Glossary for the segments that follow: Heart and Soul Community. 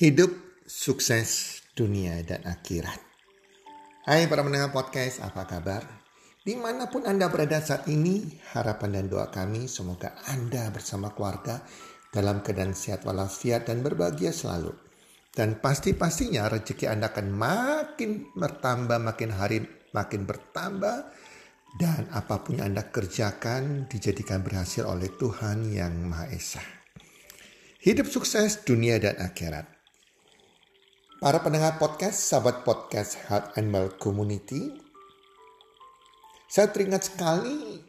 Hidup, sukses, dunia, dan akhirat. Hai para pendengar podcast, apa kabar? Dimanapun Anda berada saat ini, harapan dan doa kami semoga Anda bersama keluarga dalam keadaan sehat walafiat dan berbahagia selalu. Dan pastinya rezeki Anda akan makin bertambah, makin hari makin bertambah. Dan apapun yang Anda kerjakan dijadikan berhasil oleh Tuhan Yang Maha Esa. Hidup, sukses, dunia, dan akhirat. Para pendengar podcast, sahabat podcast Heart and Soul Community, saya teringat sekali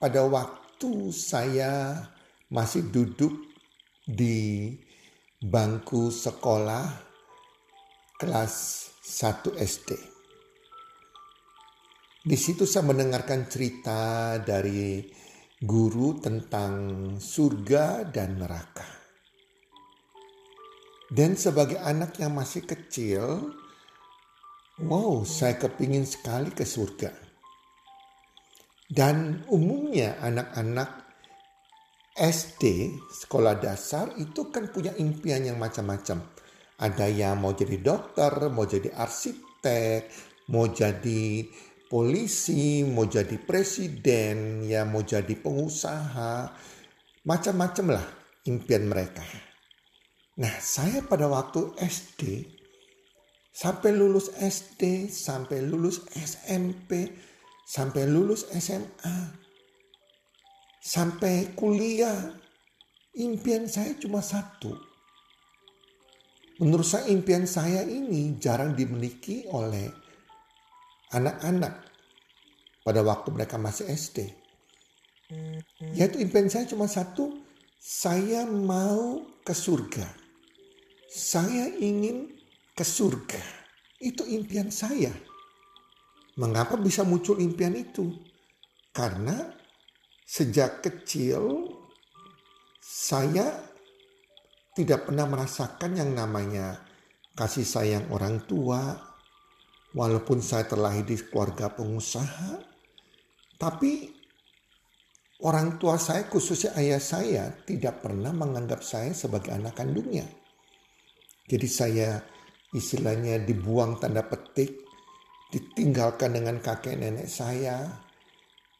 pada waktu saya masih duduk di bangku sekolah kelas 1 SD. Di situ saya mendengarkan cerita dari guru tentang surga dan neraka. Dan sebagai anak yang masih kecil, saya kepingin sekali ke surga. Dan umumnya anak-anak SD, sekolah dasar, itu kan punya impian yang macam-macam. Ada yang mau jadi dokter, mau jadi arsitek, mau jadi polisi, mau jadi presiden, ya mau jadi pengusaha. Macam-macam lah impian mereka. Nah, saya pada waktu SD, sampai lulus SD, sampai lulus SMP, sampai lulus SMA, sampai kuliah, impian saya cuma satu. Menurut saya impian saya ini jarang dimiliki oleh anak-anak pada waktu mereka masih SD. Yaitu impian saya cuma satu, saya mau ke surga. Saya ingin ke surga. Itu impian saya. Mengapa bisa muncul impian itu? Karena sejak kecil saya tidak pernah merasakan yang namanya kasih sayang orang tua. Walaupun saya terlahir di keluarga pengusaha, tapi orang tua saya, khususnya ayah saya, tidak pernah menganggap saya sebagai anak kandungnya. Jadi saya istilahnya dibuang tanda petik, ditinggalkan dengan kakek nenek saya.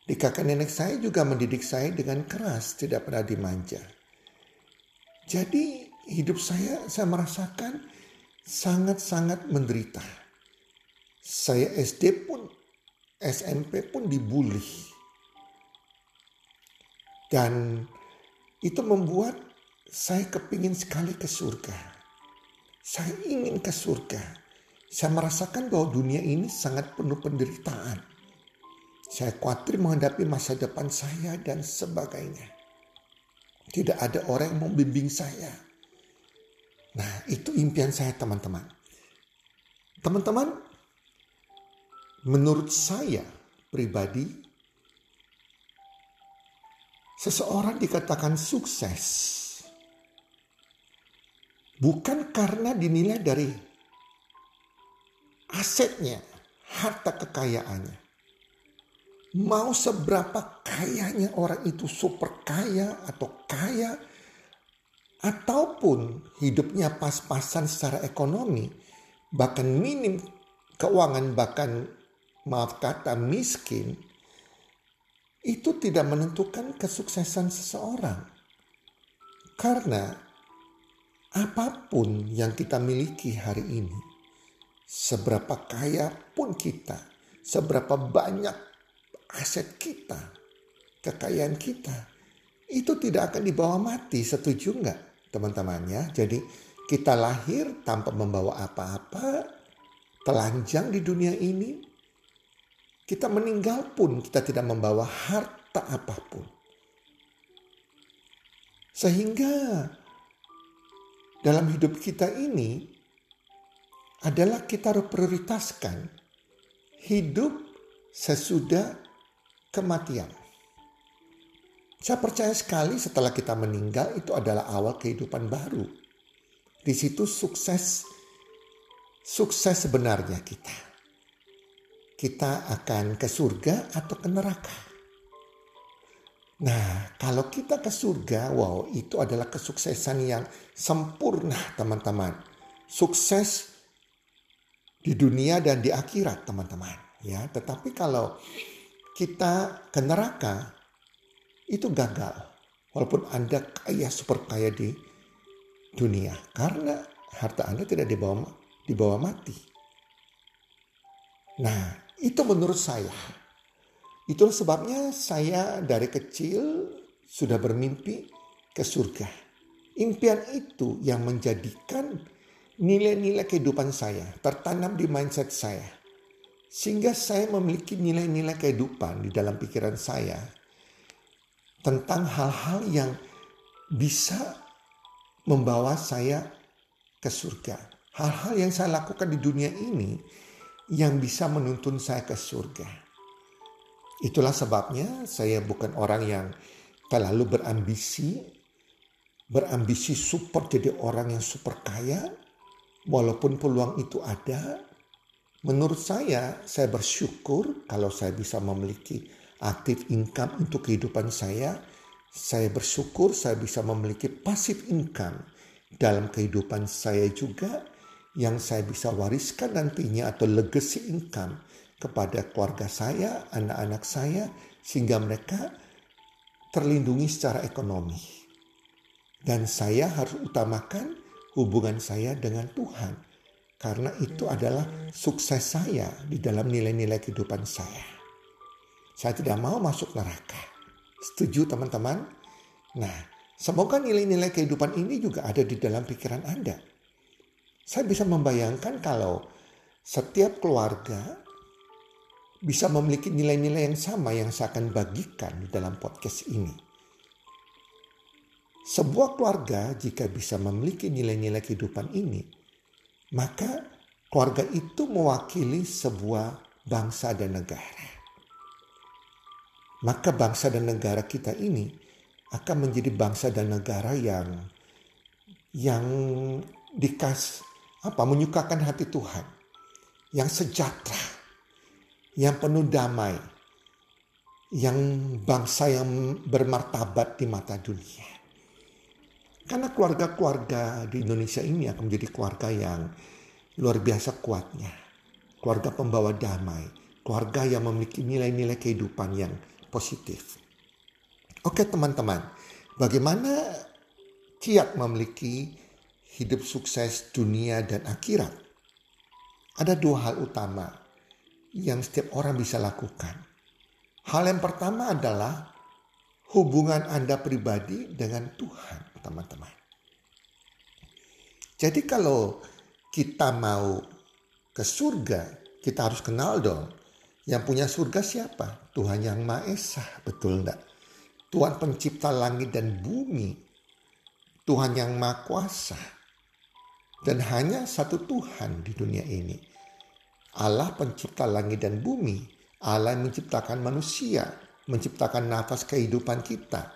Di kakek nenek saya juga mendidik saya dengan keras, tidak pernah dimanja. Jadi hidup saya merasakan sangat-sangat menderita. Saya SD pun, SMP pun dibully. Dan itu membuat saya kepingin sekali ke surga. Saya ingin ke surga. Saya merasakan bahwa dunia ini sangat penuh penderitaan. Saya khawatir menghadapi masa depan saya dan sebagainya. Tidak ada orang yang membimbing saya. Nah, itu impian saya, teman-teman. Teman-teman, menurut saya pribadi, seseorang dikatakan sukses bukan karena dinilai dari asetnya, harta kekayaannya. Mau seberapa kayanya orang itu, super kaya atau kaya, ataupun hidupnya pas-pasan secara ekonomi, bahkan minim keuangan, bahkan maaf kata miskin, itu tidak menentukan kesuksesan seseorang. Karena apapun yang kita miliki hari ini, seberapa kaya pun kita, seberapa banyak aset kita, kekayaan kita, itu tidak akan dibawa mati. Setuju nggak, teman-teman, ya? Jadi kita lahir tanpa membawa apa-apa, telanjang di dunia ini. Kita meninggal pun kita tidak membawa harta apapun. Sehingga dalam hidup kita ini adalah kita harus prioritaskan hidup sesudah kematian. Saya percaya sekali setelah kita meninggal itu adalah awal kehidupan baru. Di situ sukses sebenarnya kita. Kita akan ke surga atau ke neraka. Nah, kalau kita ke surga, wow, itu adalah kesuksesan yang sempurna, teman-teman. Sukses di dunia dan di akhirat, teman-teman. Ya, tetapi kalau kita ke neraka, itu gagal. Walaupun Anda kaya, super kaya di dunia. Karena harta Anda tidak dibawa mati. Nah, itu menurut saya. Itulah sebabnya saya dari kecil sudah bermimpi ke surga. Impian itu yang menjadikan nilai-nilai kehidupan saya, tertanam di mindset saya. Sehingga saya memiliki nilai-nilai kehidupan di dalam pikiran saya tentang hal-hal yang bisa membawa saya ke surga. Hal-hal yang saya lakukan di dunia ini yang bisa menuntun saya ke surga. Itulah sebabnya saya bukan orang yang terlalu berambisi super jadi orang yang super kaya, walaupun peluang itu ada. Menurut saya bersyukur kalau saya bisa memiliki active income untuk kehidupan saya. Saya bersyukur saya bisa memiliki passive income dalam kehidupan saya juga yang saya bisa wariskan nantinya atau legacy income kepada keluarga saya, anak-anak saya, sehingga mereka terlindungi secara ekonomi. Dan saya harus utamakan hubungan saya dengan Tuhan, karena itu adalah sukses saya di dalam nilai-nilai kehidupan saya. Saya tidak mau masuk neraka. Setuju, teman-teman? Nah, semoga nilai-nilai kehidupan ini juga ada di dalam pikiran Anda. Saya bisa membayangkan kalau setiap keluarga bisa memiliki nilai-nilai yang sama yang saya akan bagikan di dalam podcast ini. Sebuah keluarga jika bisa memiliki nilai-nilai kehidupan ini, maka keluarga itu mewakili sebuah bangsa dan negara. Maka bangsa dan negara kita ini akan menjadi bangsa dan negara yang menyukakan hati Tuhan, yang sejahtera, yang penuh damai, yang bangsa yang bermartabat di mata dunia. Karena keluarga-keluarga di Indonesia ini akan menjadi keluarga yang luar biasa kuatnya. Keluarga pembawa damai, keluarga yang memiliki nilai-nilai kehidupan yang positif. Oke teman-teman, bagaimana kiat memiliki hidup sukses dunia dan akhirat? Ada dua hal utama yang setiap orang bisa lakukan. Hal yang pertama adalah hubungan Anda pribadi dengan Tuhan, teman-teman. Jadi kalau kita mau ke surga, kita harus kenal dong. Yang punya surga siapa? Tuhan Yang Maha Esa, betul enggak? Tuhan pencipta langit dan bumi. Tuhan Yang Maha Kuasa. Dan hanya satu Tuhan di dunia ini. Allah pencipta langit dan bumi, Allah yang menciptakan manusia, menciptakan nafas kehidupan kita.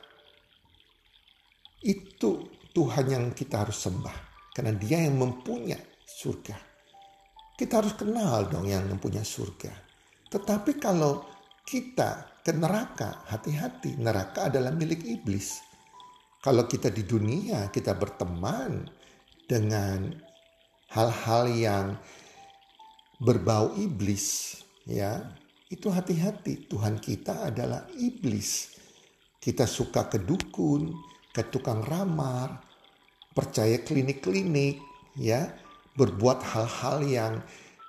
Itu Tuhan yang kita harus sembah, karena Dia yang mempunyai surga. Kita harus kenal dong yang mempunyai surga. Tetapi kalau kita ke neraka, hati-hati, neraka adalah milik iblis. Kalau kita di dunia, kita berteman dengan hal-hal yang berbau iblis, ya itu hati-hati. Tuhan kita adalah iblis. Kita suka ke dukun, ke tukang ramar, percaya klinik-klinik, ya berbuat hal-hal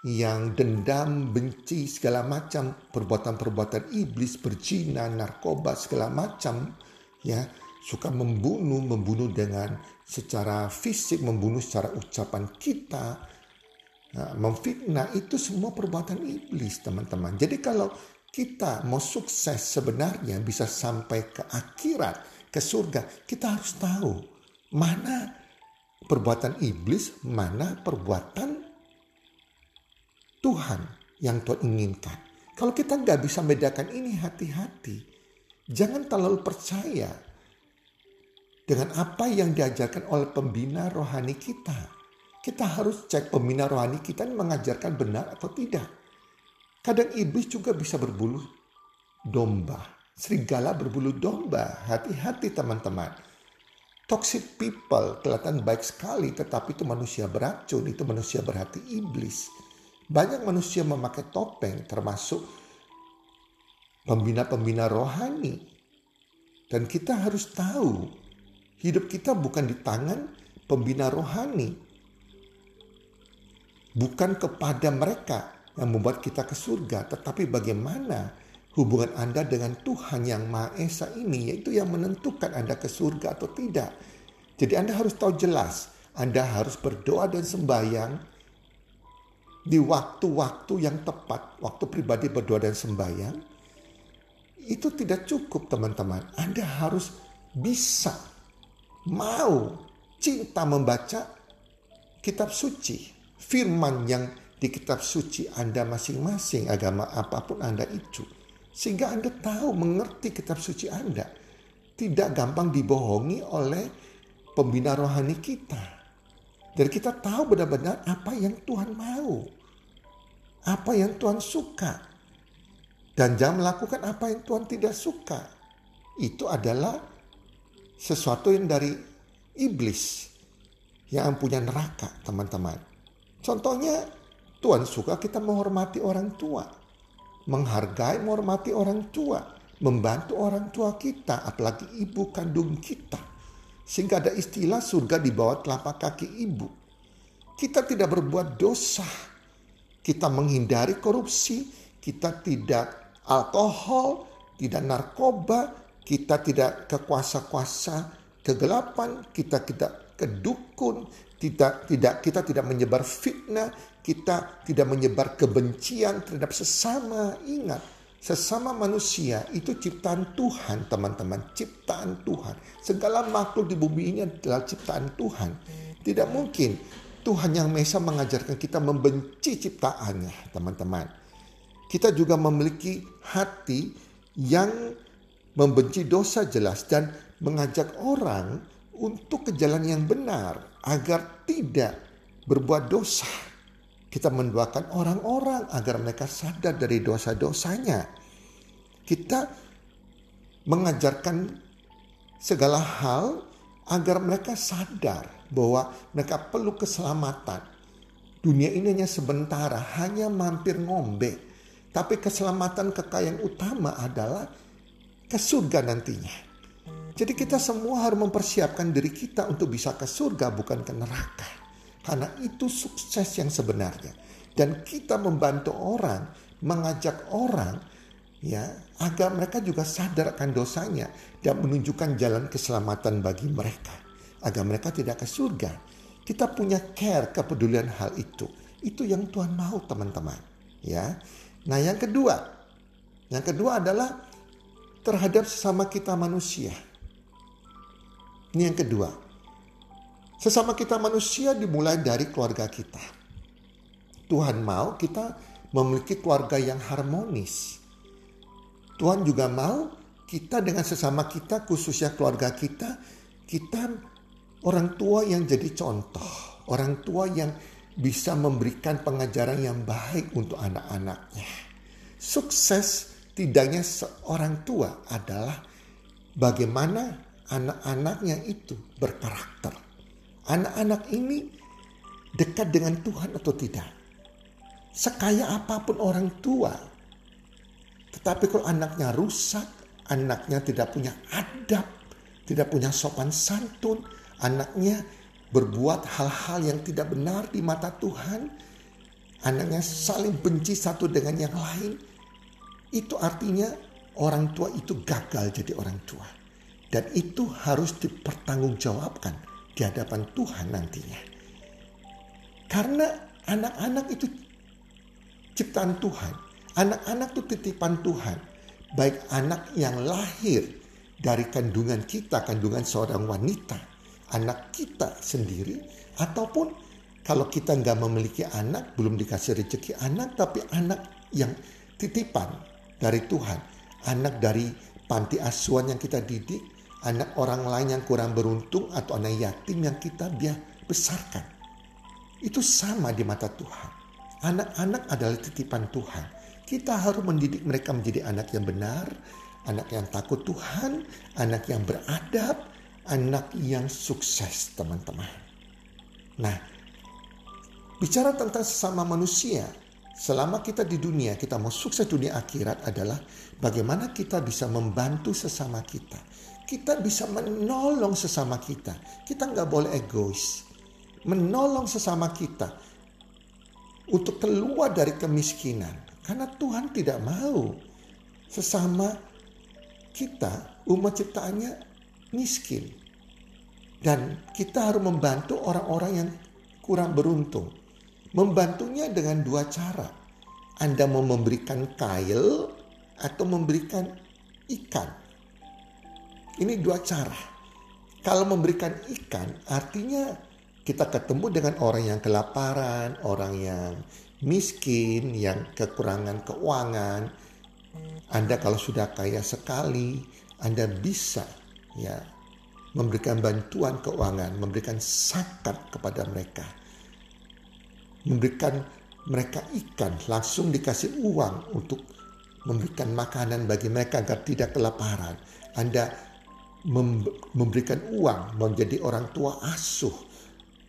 yang dendam, benci segala macam, perbuatan-perbuatan iblis, berzina, narkoba segala macam, ya suka membunuh dengan secara fisik, membunuh secara ucapan kita. Nah, memfitnah itu semua perbuatan iblis, teman-teman. Jadi kalau kita mau sukses sebenarnya bisa sampai ke akhirat, ke surga, kita harus tahu mana perbuatan iblis, mana perbuatan Tuhan yang Tuhan inginkan. Kalau kita nggak bisa bedakan ini, hati-hati. Jangan terlalu percaya dengan apa yang diajarkan oleh pembina rohani kita. Kita harus cek pembina rohani kita mengajarkan benar atau tidak. Kadang iblis juga bisa berbulu domba. serigala berbulu domba. Hati-hati teman-teman. Toxic people kelihatan baik sekali, tetapi itu manusia beracun, itu manusia berhati iblis. Banyak manusia memakai topeng, termasuk pembina-pembina rohani. Dan kita harus tahu, hidup kita bukan di tangan pembina rohani. Bukan kepada mereka yang membuat kita ke surga, tetapi bagaimana hubungan Anda dengan Tuhan yang Maha Esa ini, yaitu yang menentukan Anda ke surga atau tidak. Jadi Anda harus tahu jelas, Anda harus berdoa dan sembahyang di waktu-waktu yang tepat. Waktu pribadi berdoa dan sembahyang itu tidak cukup teman-teman. Anda harus bisa, mau, cinta membaca kitab suci, firman yang di kitab suci Anda masing-masing, agama apapun Anda itu. Sehingga Anda tahu, mengerti kitab suci Anda. Tidak gampang dibohongi oleh pembina rohani kita. Dan kita tahu benar-benar apa yang Tuhan mau. Apa yang Tuhan suka. Dan jangan melakukan apa yang Tuhan tidak suka. Itu adalah sesuatu yang dari iblis. Yang punya neraka, teman-teman. Contohnya, Tuhan suka kita menghormati orang tua. Menghargai, menghormati orang tua, membantu orang tua kita, apalagi ibu kandung kita. Sehingga ada istilah surga di bawah telapak kaki ibu. Kita tidak berbuat dosa, kita menghindari korupsi, kita tidak alkohol, tidak narkoba, kita tidak kekuasa-kuasa kegelapan, kita tidak kedukun, kita tidak menyebar fitnah. Kita tidak menyebar kebencian terhadap sesama. Ingat, sesama manusia itu ciptaan Tuhan, teman-teman. Ciptaan Tuhan. Segala makhluk di bumi ini adalah ciptaan Tuhan. Tidak mungkin Tuhan yang Maha Esa mengajarkan kita membenci ciptaannya, teman-teman. Kita juga memiliki hati yang membenci dosa jelas dan mengajak orang untuk ke jalan yang benar agar tidak berbuat dosa. Kita mendoakan orang-orang agar mereka sadar dari dosa-dosanya. Kita mengajarkan segala hal agar mereka sadar bahwa mereka perlu keselamatan. Dunia ini hanya sebentar, hanya mampir ngombe. Tapi keselamatan kekayaan utama adalah ke surga nantinya. Jadi kita semua harus mempersiapkan diri kita untuk bisa ke surga, bukan ke neraka. Karena itu sukses yang sebenarnya. Dan kita membantu orang, mengajak orang ya agar mereka juga sadar akan dosanya dan menunjukkan jalan keselamatan bagi mereka. Agar mereka tidak ke surga. Kita punya care, kepedulian hal itu. Itu yang Tuhan mau, teman-teman. Ya. Nah, yang kedua adalah terhadap sesama kita manusia. Ini yang kedua. Sesama kita manusia dimulai dari keluarga kita. Tuhan mau kita memiliki keluarga yang harmonis. Tuhan juga mau kita dengan sesama kita, khususnya keluarga kita, kita orang tua yang jadi contoh. Orang tua yang bisa memberikan pengajaran yang baik untuk anak-anaknya. Sukses tidaknya seorang tua adalah bagaimana anak-anaknya itu berkarakter. Anak-anak ini dekat dengan Tuhan atau tidak. Sekaya apapun orang tua, tetapi kalau anaknya rusak, anaknya tidak punya adab, tidak punya sopan santun, anaknya berbuat hal-hal yang tidak benar di mata Tuhan, anaknya saling benci satu dengan yang lain, itu artinya orang tua itu gagal jadi orang tua. Dan itu harus dipertanggungjawabkan di hadapan Tuhan nantinya. Karena anak-anak itu ciptaan Tuhan. Anak-anak itu titipan Tuhan. Baik anak yang lahir dari kandungan kita, kandungan seorang wanita, anak kita sendiri, ataupun kalau kita nggak memiliki anak, belum dikasih rezeki anak, tapi anak yang titipan dari Tuhan. Anak dari panti asuhan yang kita didik, anak orang lain yang kurang beruntung atau anak yatim yang kita besarkan. Itu sama di mata Tuhan. Anak-anak adalah titipan Tuhan. Kita harus mendidik mereka menjadi anak yang benar, anak yang takut Tuhan, anak yang beradab, anak yang sukses, teman-teman. Nah, bicara tentang sesama manusia, selama kita di dunia, kita mau sukses dunia akhirat adalah bagaimana kita bisa membantu sesama kita. Kita bisa menolong sesama kita. Kita nggak boleh egois. Menolong sesama kita untuk keluar dari kemiskinan. Karena Tuhan tidak mau sesama kita, umat ciptaannya, miskin. Dan kita harus membantu orang-orang yang kurang beruntung. Membantunya dengan dua cara. Anda mau memberikan kail atau memberikan ikan. Ini dua cara. Kalau memberikan ikan, artinya kita ketemu dengan orang yang kelaparan, orang yang miskin, yang kekurangan keuangan. Anda kalau sudah kaya sekali, Anda bisa ya memberikan bantuan keuangan, memberikan zakat kepada mereka. Memberikan mereka ikan, langsung dikasih uang untuk memberikan makanan bagi mereka agar tidak kelaparan. Anda memberikan uang, menjadi orang tua asuh,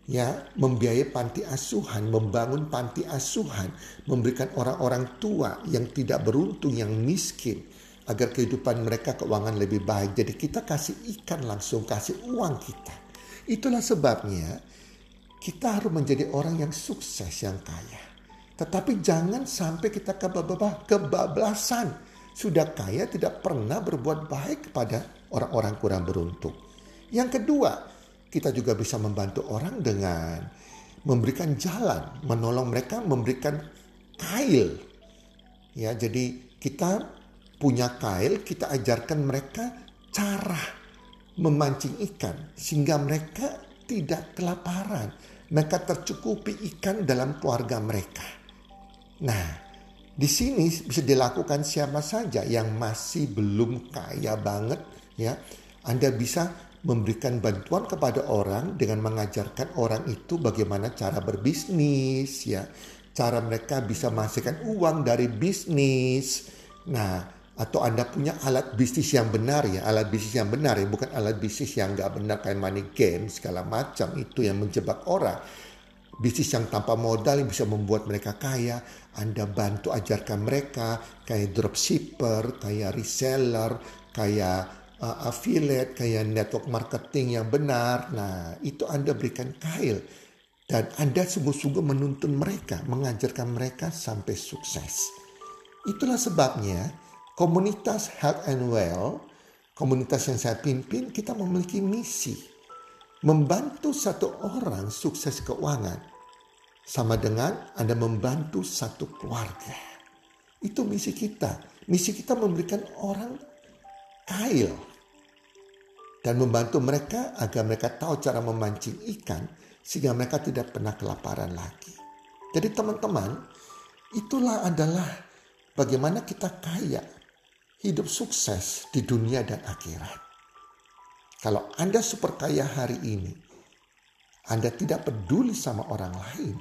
ya, membiayai panti asuhan, membangun panti asuhan, memberikan orang-orang tua yang tidak beruntung, yang miskin, agar kehidupan mereka keuangan lebih baik. Jadi kita kasih ikan langsung, kasih uang kita. Itulah sebabnya kita harus menjadi orang yang sukses, yang kaya. Tetapi jangan sampai kita kebablasan. Sudah kaya tidak pernah berbuat baik kepada orang-orang kurang beruntung. Yang kedua, kita juga bisa membantu orang dengan memberikan jalan, menolong mereka, memberikan kail. Ya, jadi kita punya kail, kita ajarkan mereka cara memancing ikan sehingga mereka tidak kelaparan. Mereka tercukupi ikan dalam keluarga mereka. Nah, di sini bisa dilakukan siapa saja yang masih belum kaya banget, ya. Anda bisa memberikan bantuan kepada orang dengan mengajarkan orang itu bagaimana cara berbisnis, ya. Cara mereka bisa menghasilkan uang dari bisnis. Nah, atau Anda punya alat bisnis yang benar, ya. Alat bisnis yang benar, ya. Bukan alat bisnis yang nggak benar kayak money game segala macam itu yang menjebak orang. Bisnis yang tanpa modal yang bisa membuat mereka kaya, Anda bantu ajarkan mereka kayak dropshipper, kayak reseller, kayak affiliate, kayak network marketing yang benar. Nah, itu Anda berikan kail. Dan Anda sungguh-sungguh menuntun mereka, mengajarkan mereka sampai sukses. Itulah sebabnya komunitas Health and Well, komunitas yang saya pimpin, kita memiliki misi. Membantu satu orang sukses keuangan sama dengan Anda membantu satu keluarga. Itu misi kita. Misi kita memberikan orang kail dan membantu mereka agar mereka tahu cara memancing ikan sehingga mereka tidak pernah kelaparan lagi. Jadi teman-teman, itulah adalah bagaimana kita kaya, hidup sukses di dunia dan akhirat. Kalau Anda super kaya hari ini, Anda tidak peduli sama orang lain,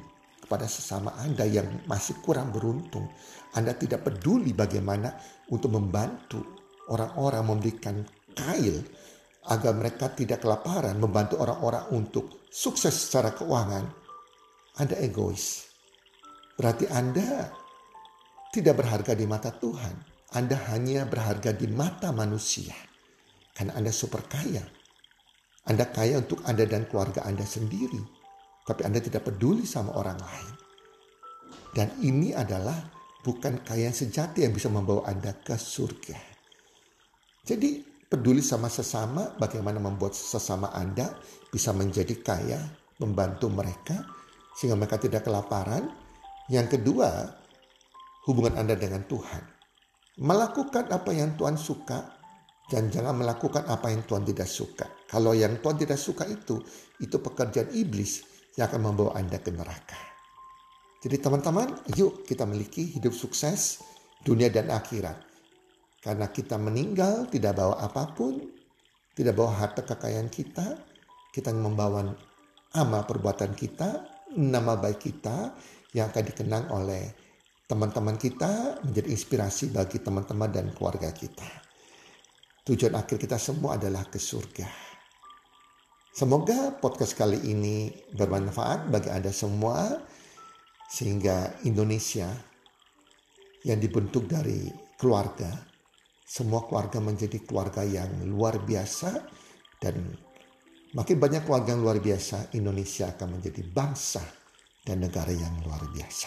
kepada sesama Anda yang masih kurang beruntung. Anda tidak peduli bagaimana untuk membantu orang-orang, memberikan kail agar mereka tidak kelaparan, membantu orang-orang untuk sukses secara keuangan. Anda egois. Berarti Anda tidak berharga di mata Tuhan. Anda hanya berharga di mata manusia. Karena Anda super kaya. Anda kaya untuk Anda dan keluarga Anda sendiri. Tapi Anda tidak peduli sama orang lain. Dan ini adalah bukan kaya sejati yang bisa membawa Anda ke surga. Jadi peduli sama sesama, bagaimana membuat sesama Anda bisa menjadi kaya, membantu mereka sehingga mereka tidak kelaparan. Yang kedua, hubungan Anda dengan Tuhan. Melakukan apa yang Tuhan suka. Dan jangan melakukan apa yang Tuhan tidak suka. Kalau yang Tuhan tidak suka itu pekerjaan iblis yang akan membawa Anda ke neraka. Jadi teman-teman, yuk kita miliki hidup sukses dunia dan akhirat. Karena kita meninggal tidak bawa apapun, tidak bawa harta kekayaan kita, kita membawa amal perbuatan kita, nama baik kita yang akan dikenang oleh teman-teman kita, menjadi inspirasi bagi teman-teman dan keluarga kita. Tujuan akhir kita semua adalah ke surga. Semoga podcast kali ini bermanfaat bagi Anda semua, sehingga Indonesia yang dibentuk dari keluarga, semua keluarga menjadi keluarga yang luar biasa, dan makin banyak keluarga yang luar biasa, Indonesia akan menjadi bangsa dan negara yang luar biasa.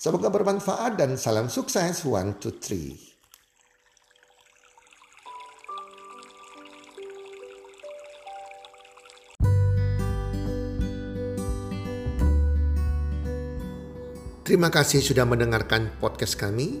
Semoga bermanfaat dan salam sukses. 1, 2, 3. Terima kasih sudah mendengarkan podcast kami.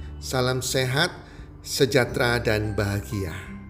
salam sehat, sejahtera dan bahagia.